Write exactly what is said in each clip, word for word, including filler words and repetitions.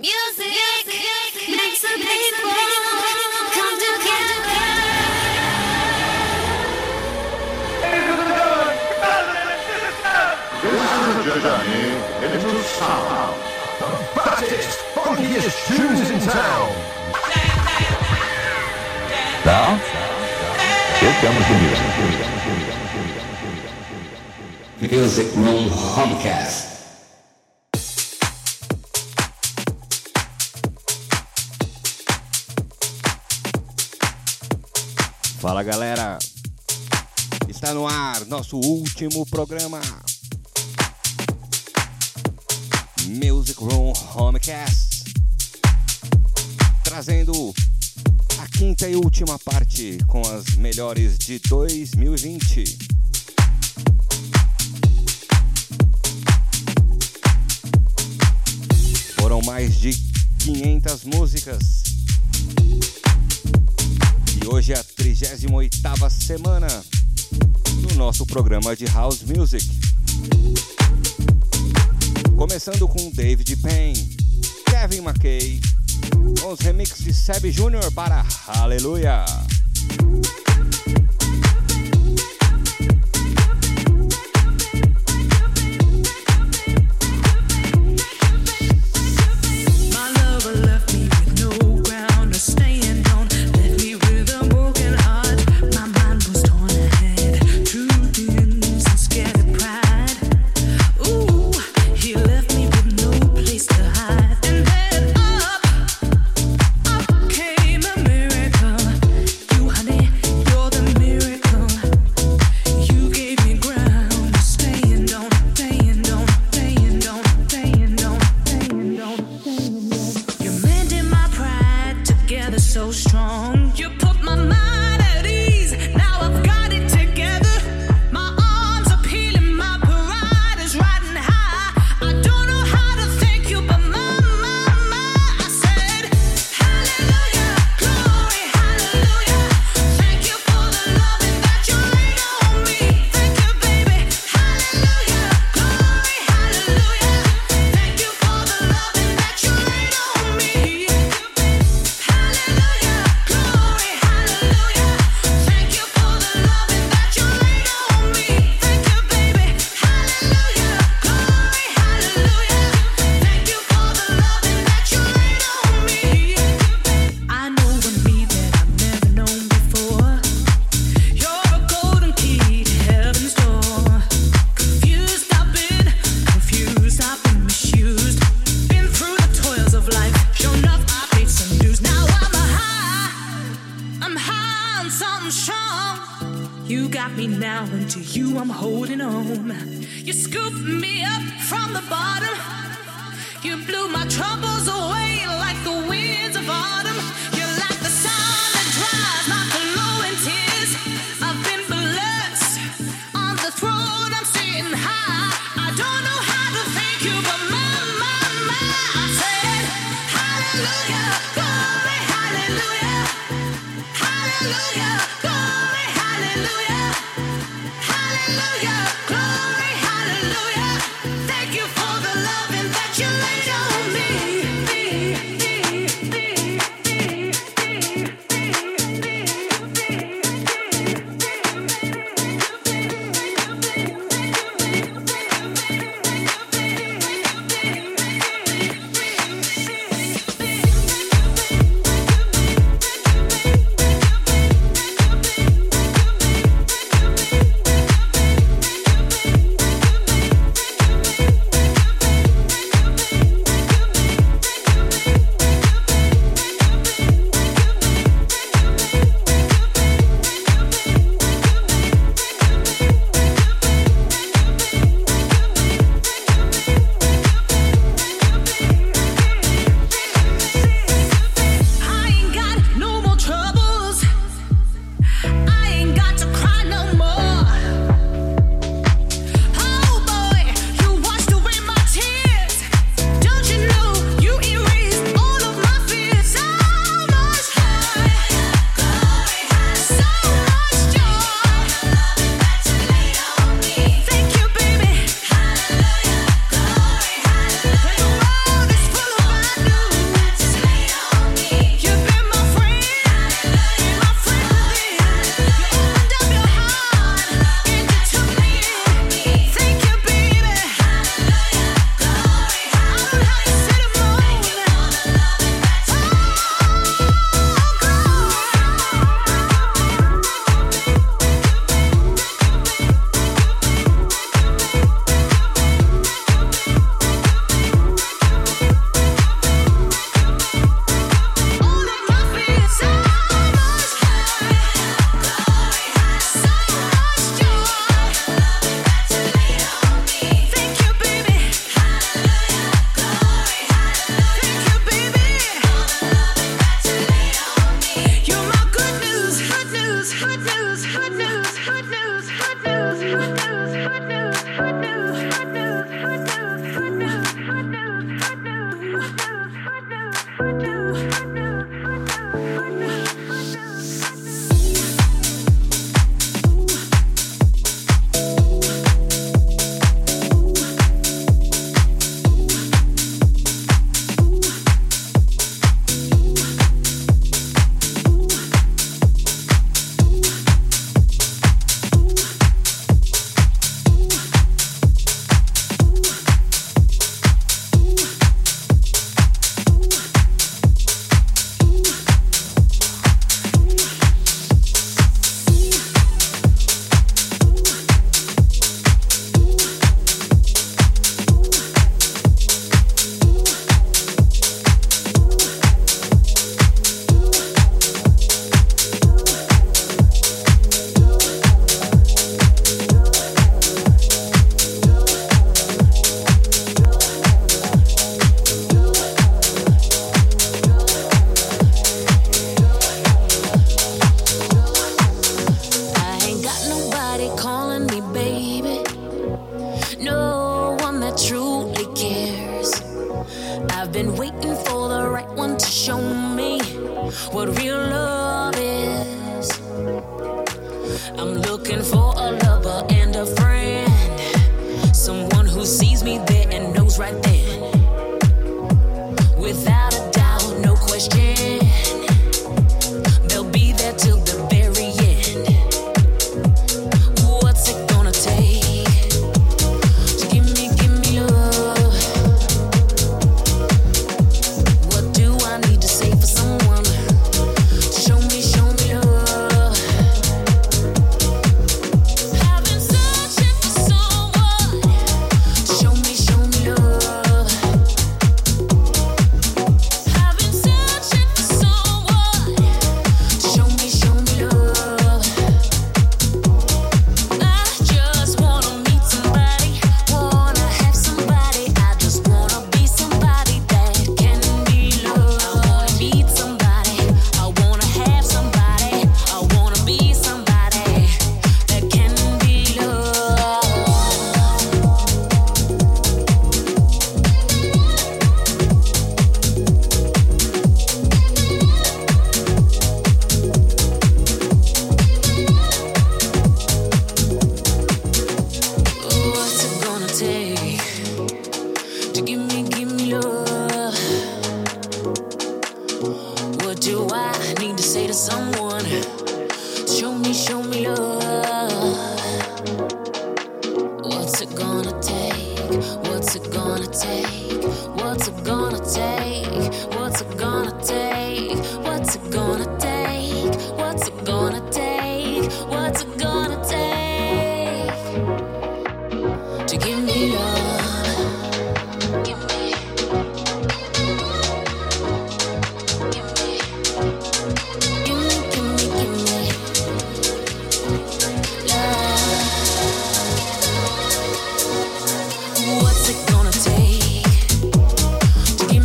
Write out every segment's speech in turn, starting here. Journey into sound. The baddest, funkiest tunes in town. Now, here comes the music. Music Room Homecast. Fala galera, está no ar nosso último programa. Music Room Homecast, trazendo a quinta e última parte com as melhores de dois mil e vinte. Foram mais de quinhentas músicas e hoje é a trigésima oitava semana do nosso programa de House Music. Começando com David Penn, Kevin McKay, com os remixes de Seb Júnior para Hallelujah. I've been waiting for the right one to show me what real love is. I'm looking for a lover and a friend, someone who sees me there and knows right then, without a doubt, no question. They'll be there till the very end. What's it gonna take to give me, give me love? What do I need to say for someone to show me, show me love? I've been searching for someone to show me, show me love. I've been searching for someone to show me, show me love. I just wanna meet somebody, wanna have somebody. I just wanna be somebody that can be loved. I wanna meet somebody, I wanna have somebody, I wanna be somebody that can be loved. What's it gonna take to give me, give me love? What do I need to say to someone? Show me, show me love. What's it gonna take? What's it gonna take? What's it gonna take? What's it gonna take? What's it gonna take? What's it gonna take? What's it gonna take? To give me love. Give me, give me, give me, give me, give me love. What's it gonna take to give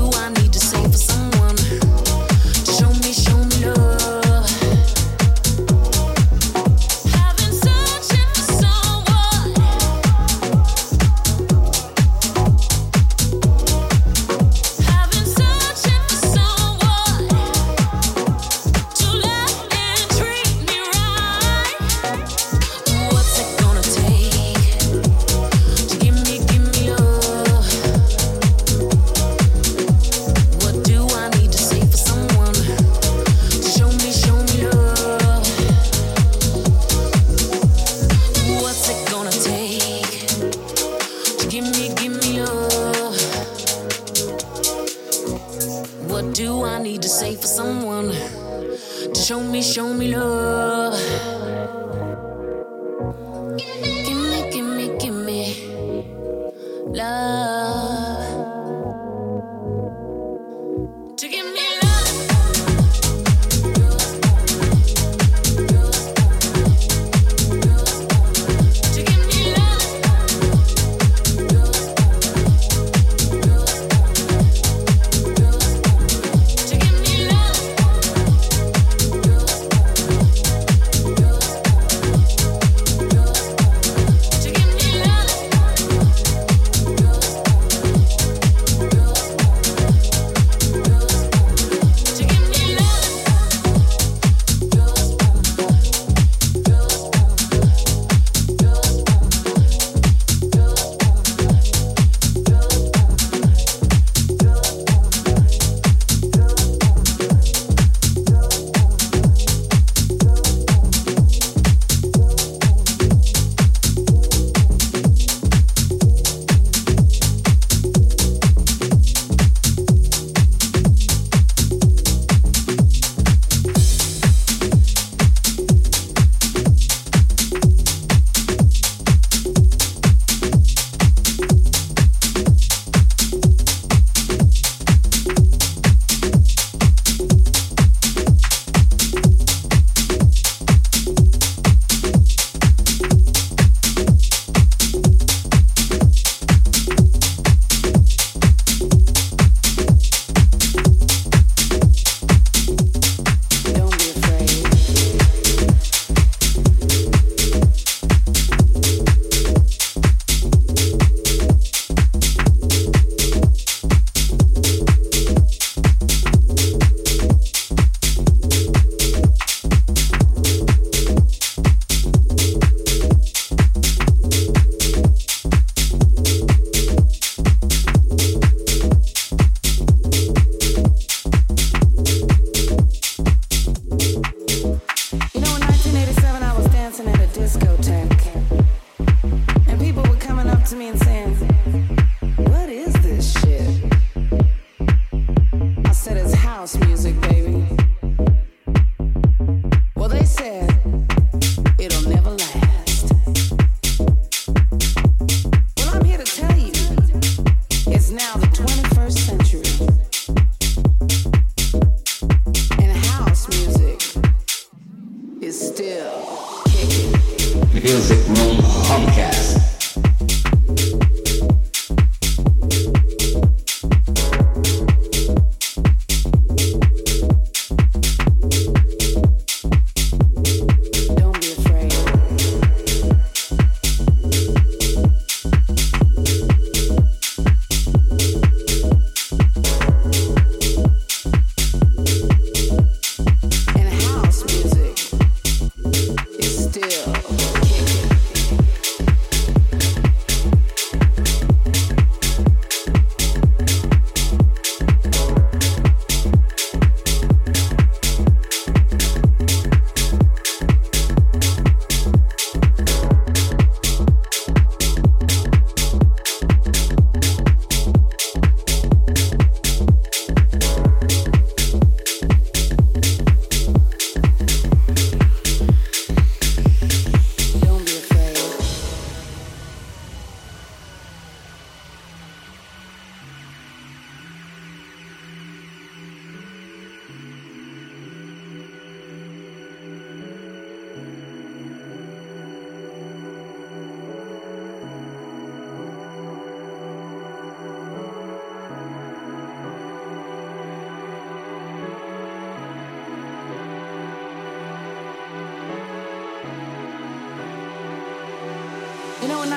me, give me love? What do I need to say for someone to show me, show me love? I've been searching for someone. I've been searching for someone to love and treat me right. What's it gonna take to give me, give me love? What do I need to say for someone to show me, show me love? What's it gonna take to give me, give me love? What do I need to say for someone to show me, show me love? Give me, give me, give me love. To give me love. To give me love. To give me love. To give me love.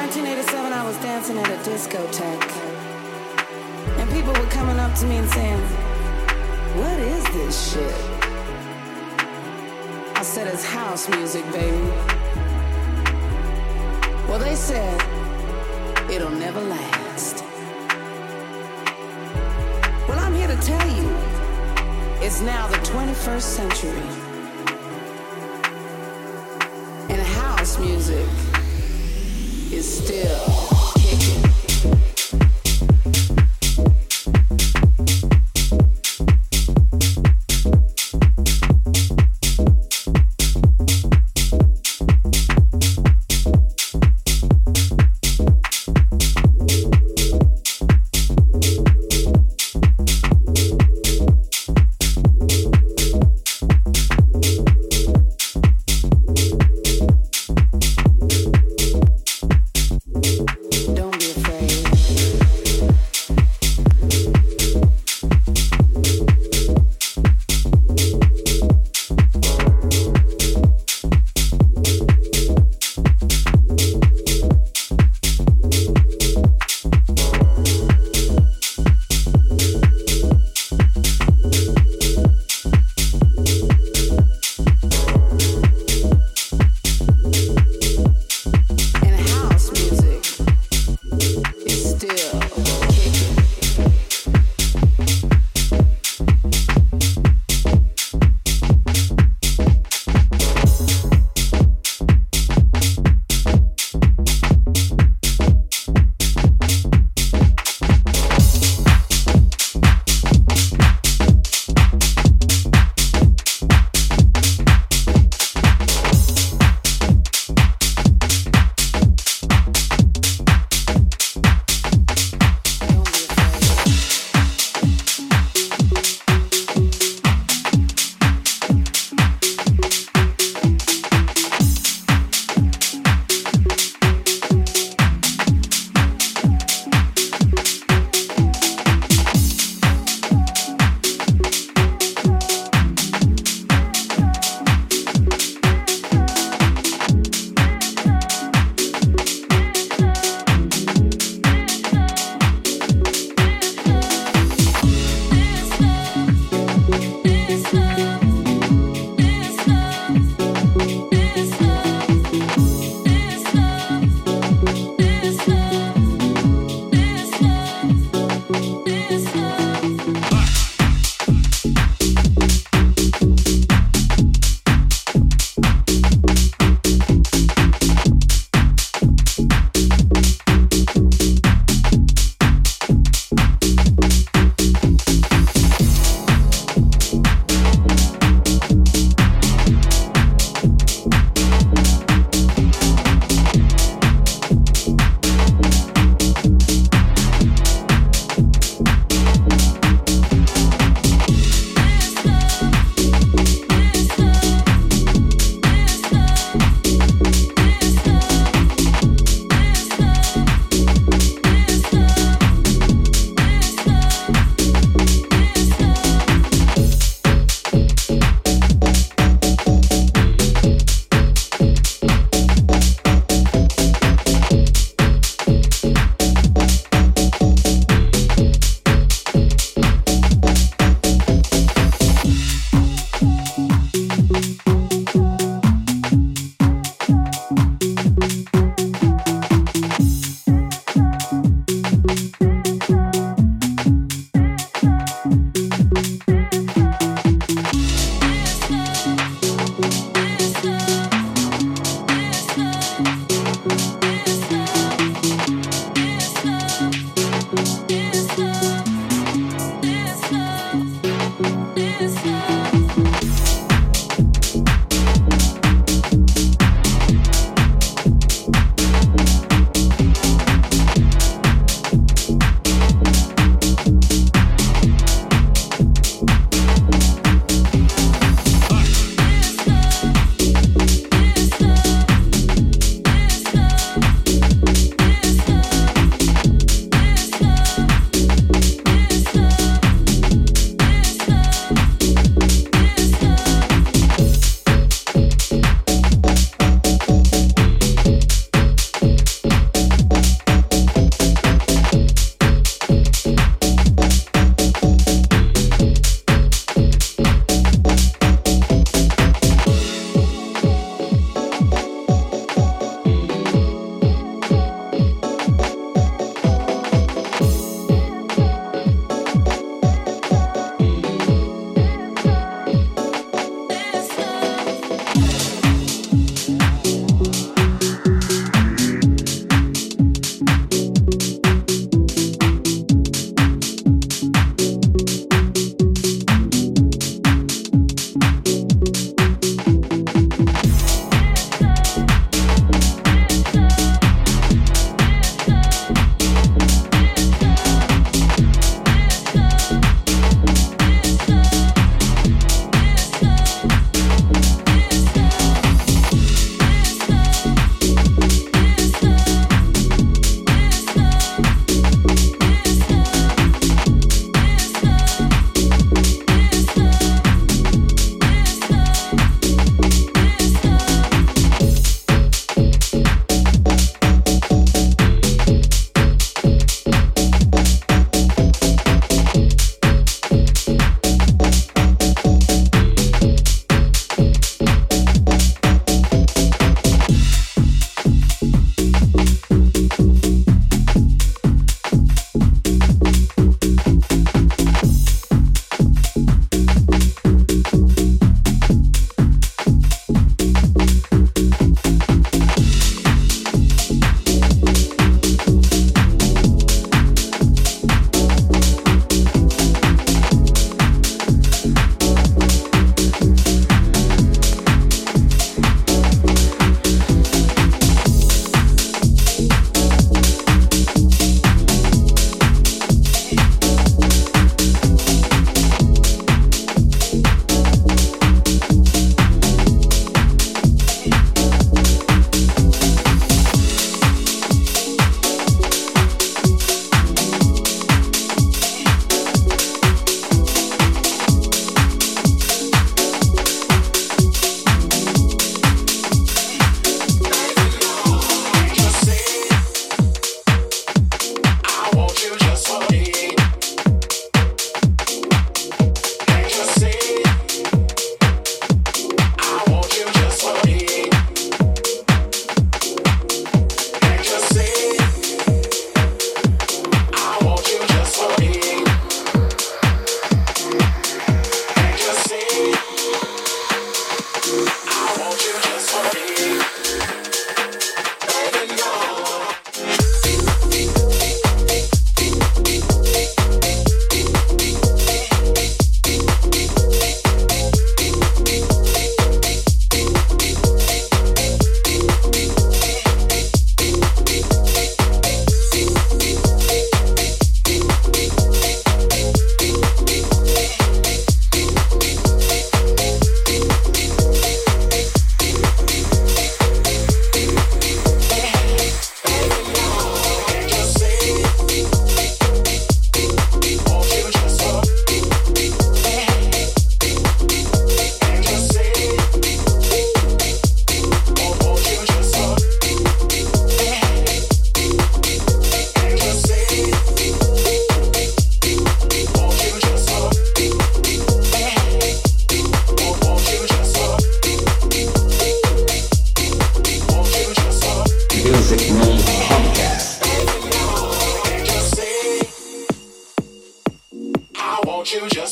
nineteen eighty-seven, I was dancing at a discotheque, and people were coming up to me and saying, what is this shit? I said, it's house music, baby. Well, they said, it'll never last. Well, I'm here to tell you, it's now the twenty-first century. And house music is still kicking.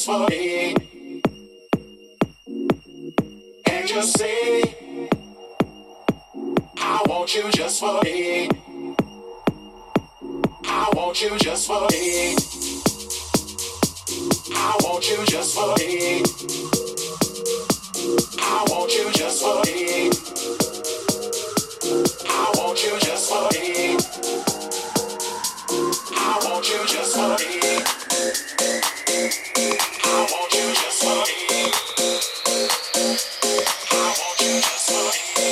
slowly, and just say, I want you just for me. I want you just for me. I want you just for me. I want you just for me. I want you just for me. I want you just for me. I want you just for me. I want you just for me. I want you just for me.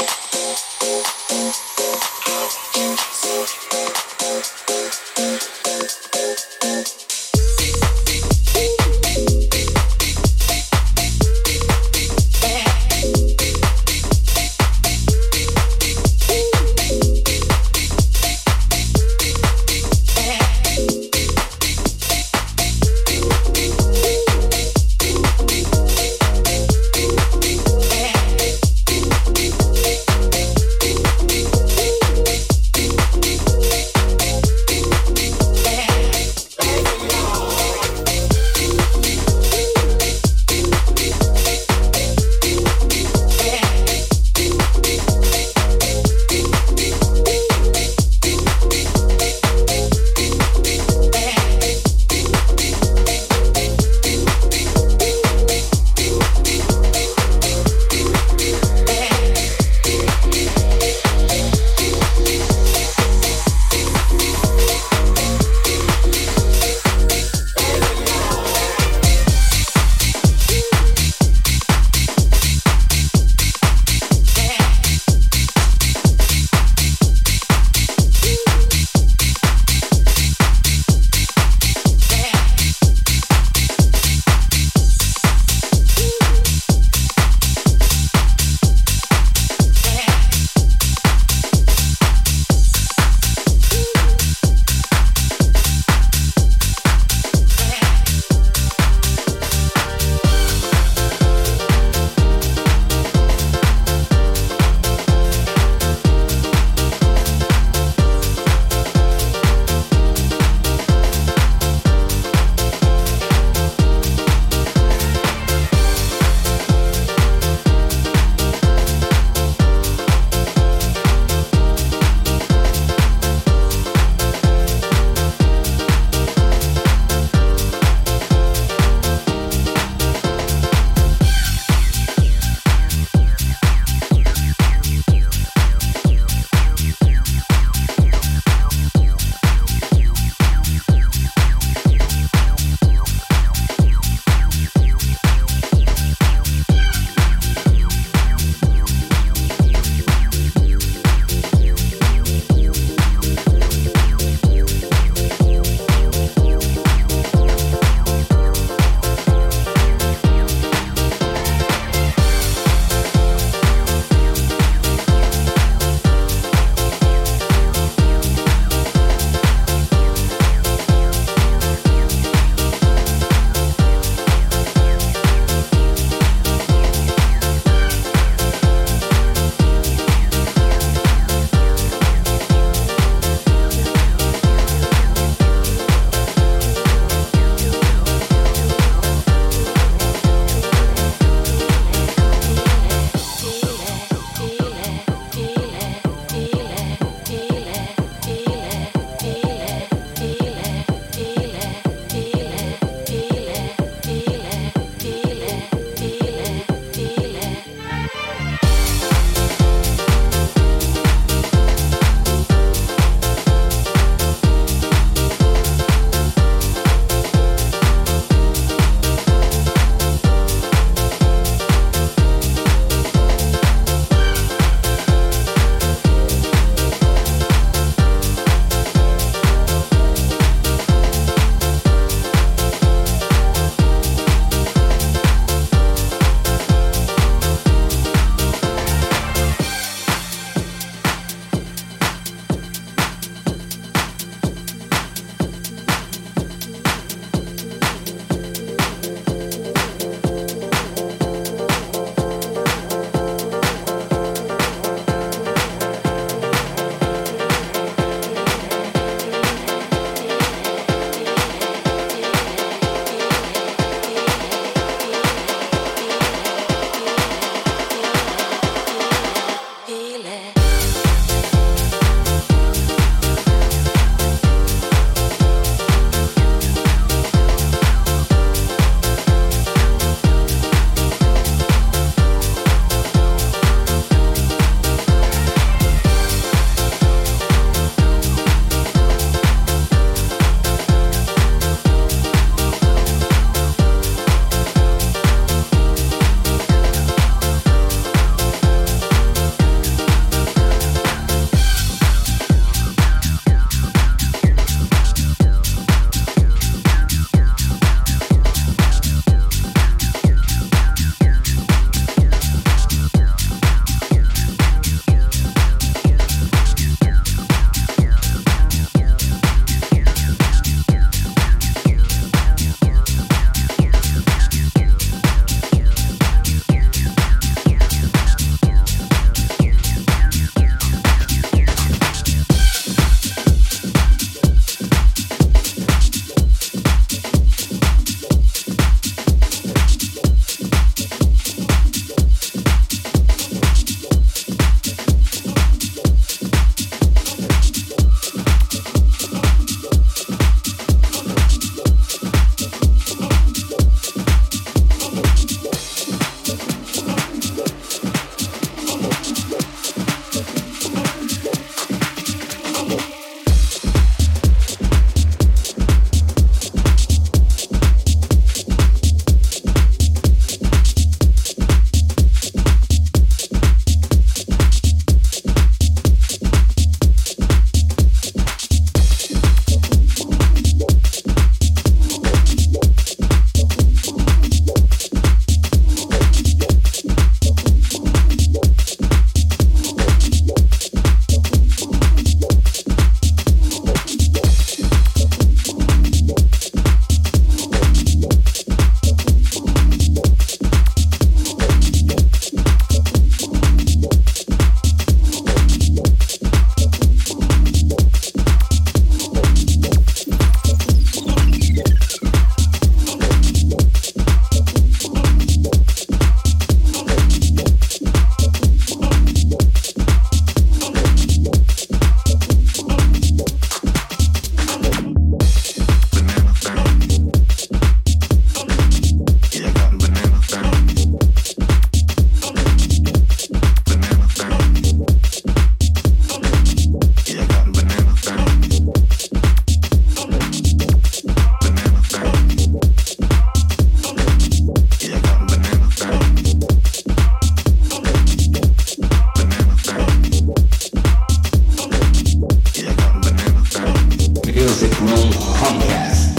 Music Room Homecast.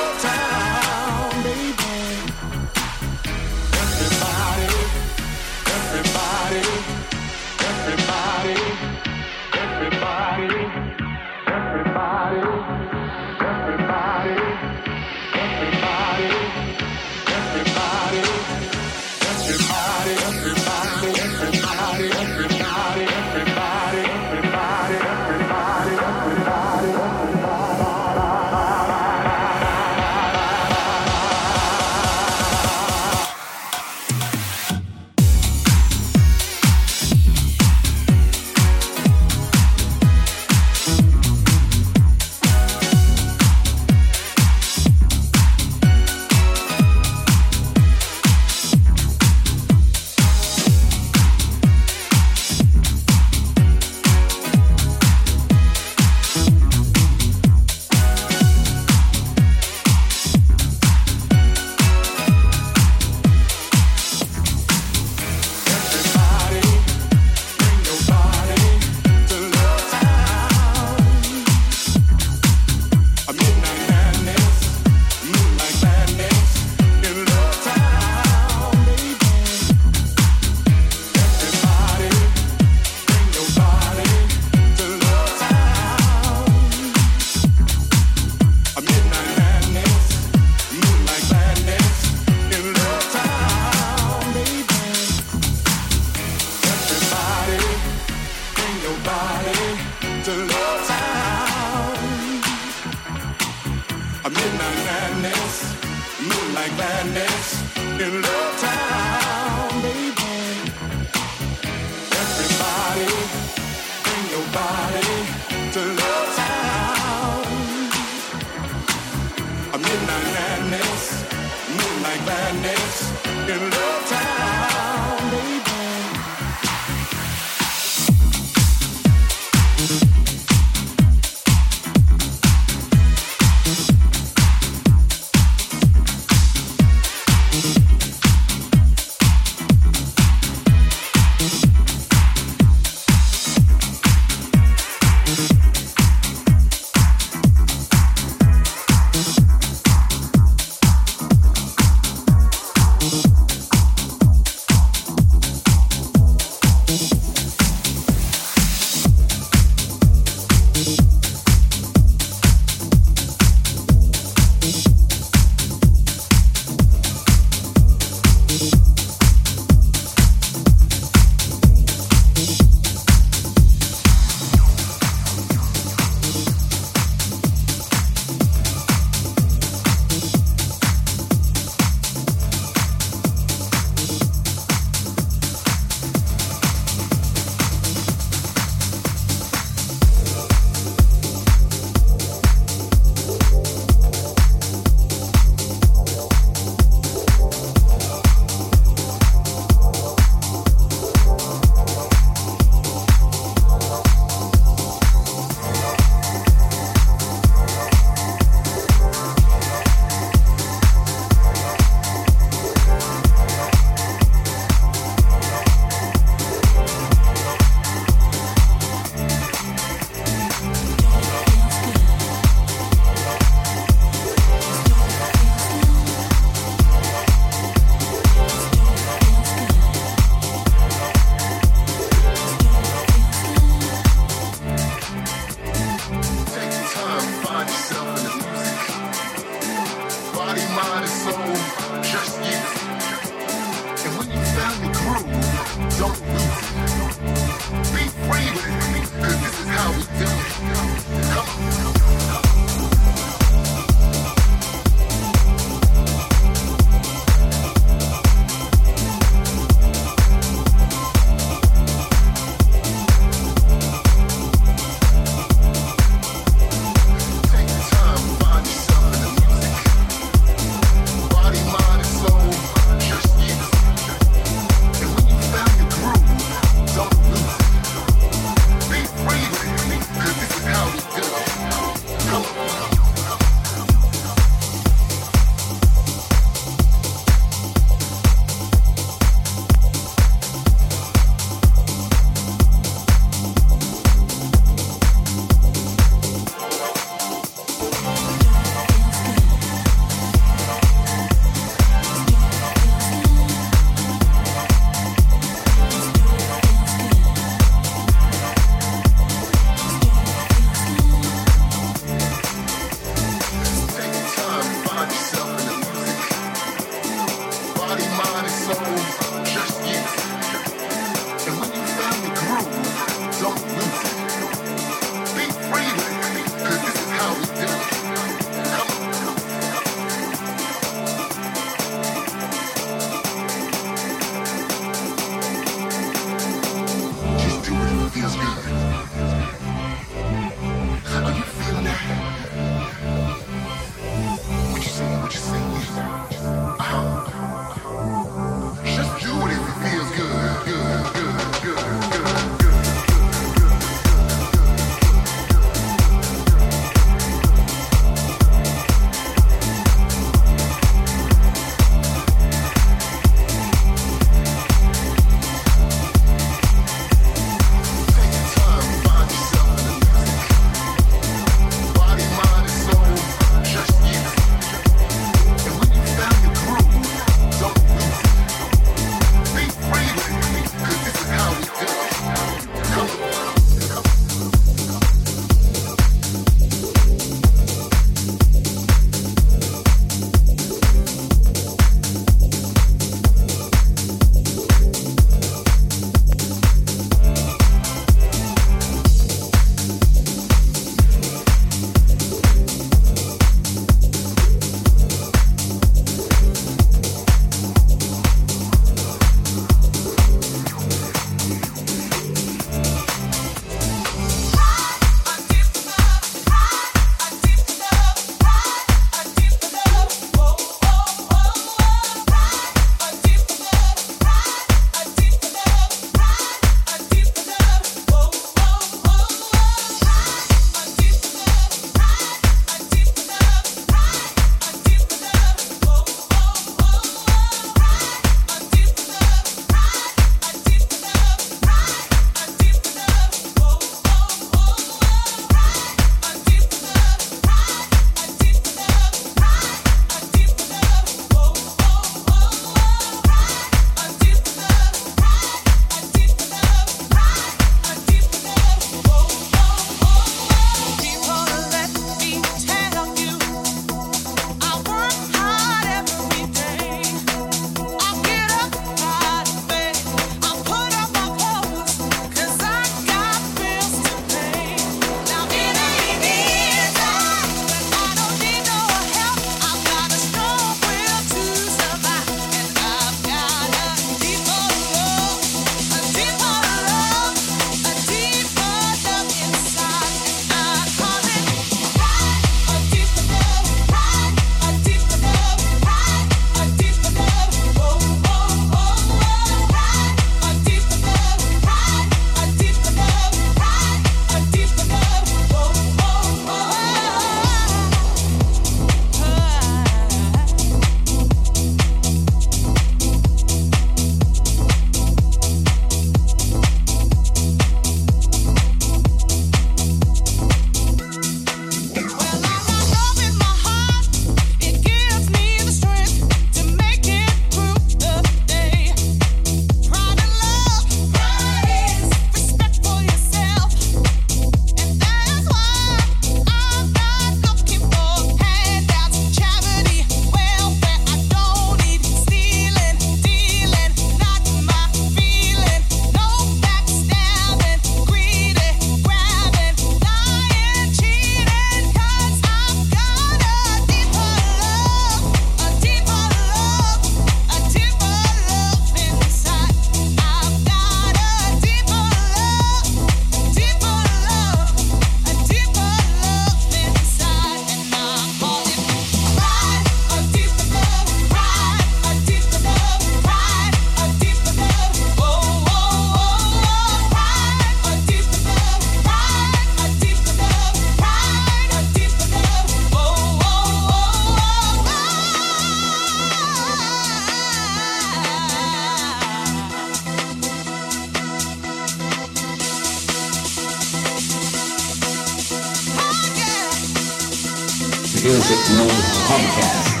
Music Room Homecast. Oh.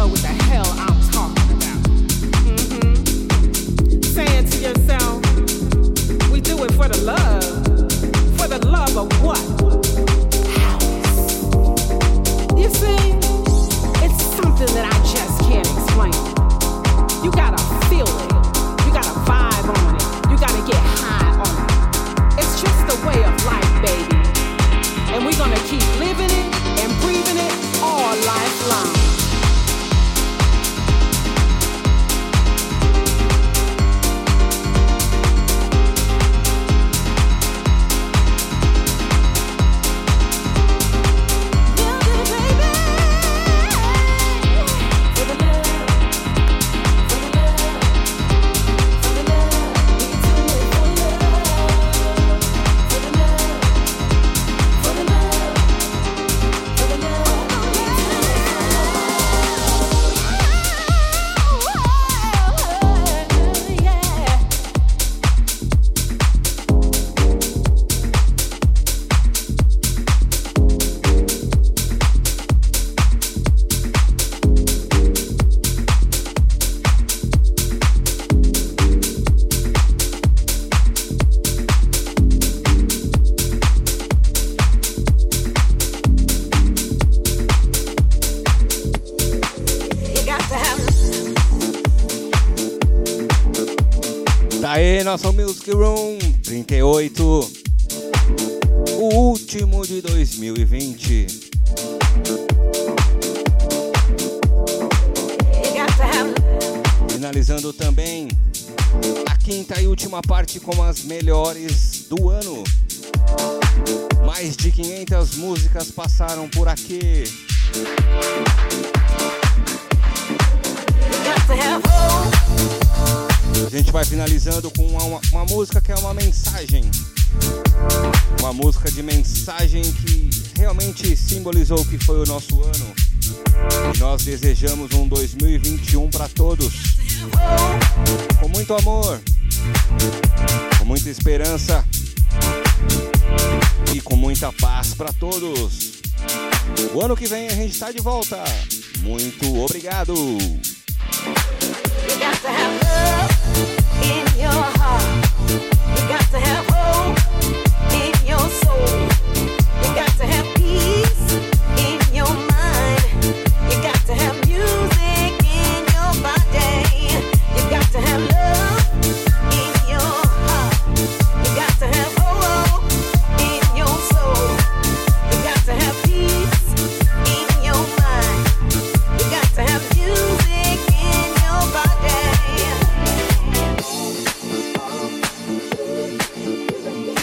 know what the hell I'm talking about. Mm-hmm. Saying to yourself, we do it for the love. For the love of what? House. You see, it's something that I just can't explain. You gotta feel it. You gotta vibe on it. You gotta get high on it. It's just a way of life, baby. And we're gonna keep living it and breathing it all lifelong. Nosso Music Room trinta e oito, o último de dois mil e vinte. Finalizando também a quinta e última parte com as melhores do ano. Mais de quinhentas músicas passaram por aqui. A gente vai finalizando com uma, uma, uma música que é uma mensagem. Uma música de mensagem que realmente simbolizou o que foi o nosso ano. E nós desejamos um dois mil e vinte e um para todos. Com muito amor, com muita esperança e com muita paz para todos. O ano que vem a gente está de volta. Muito obrigado! You got to have love in your heart. You got to have hope in your soul. You got to have peace in your mind. You got to have music in your body. You got to have love in your heart. You got to have hope in your soul. You got to have peace in your mind. You got to have music in your body. Bye.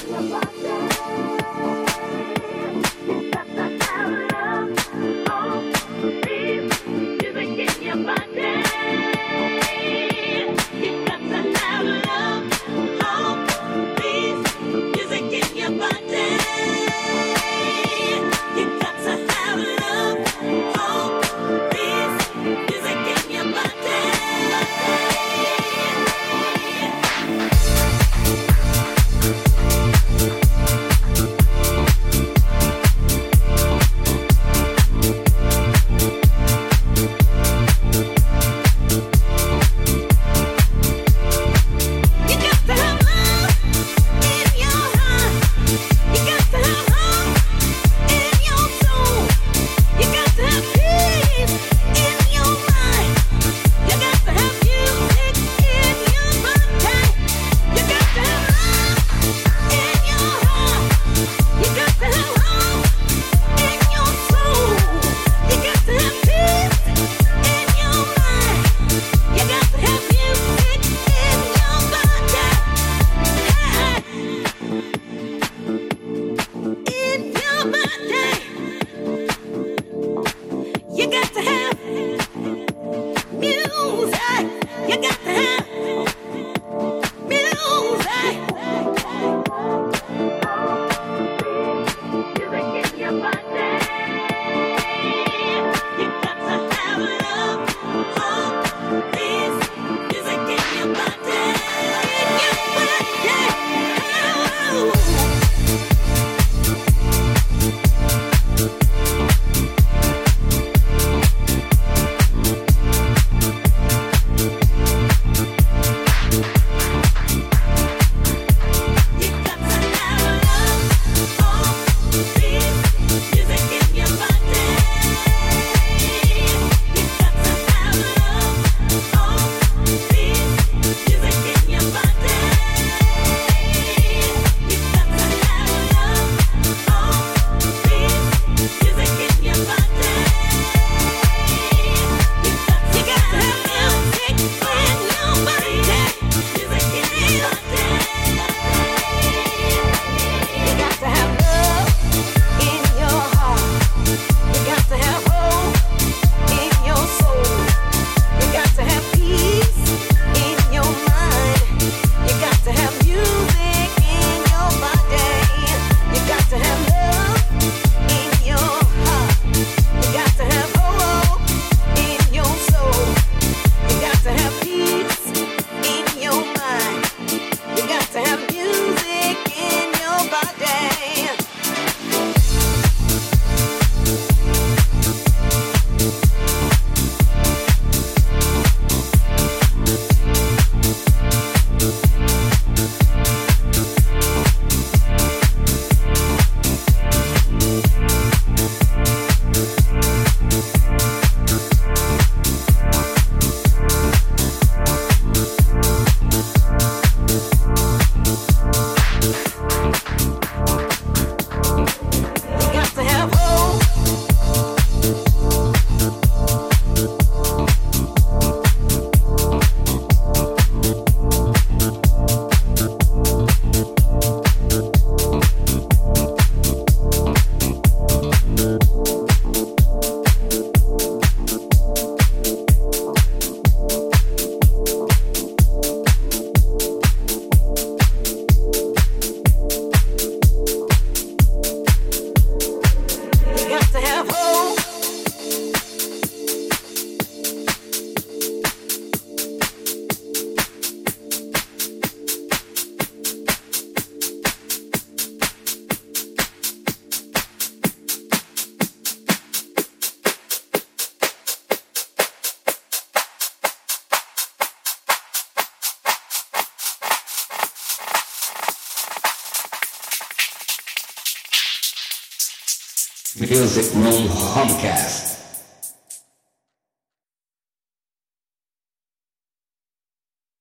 Music Room Homecast.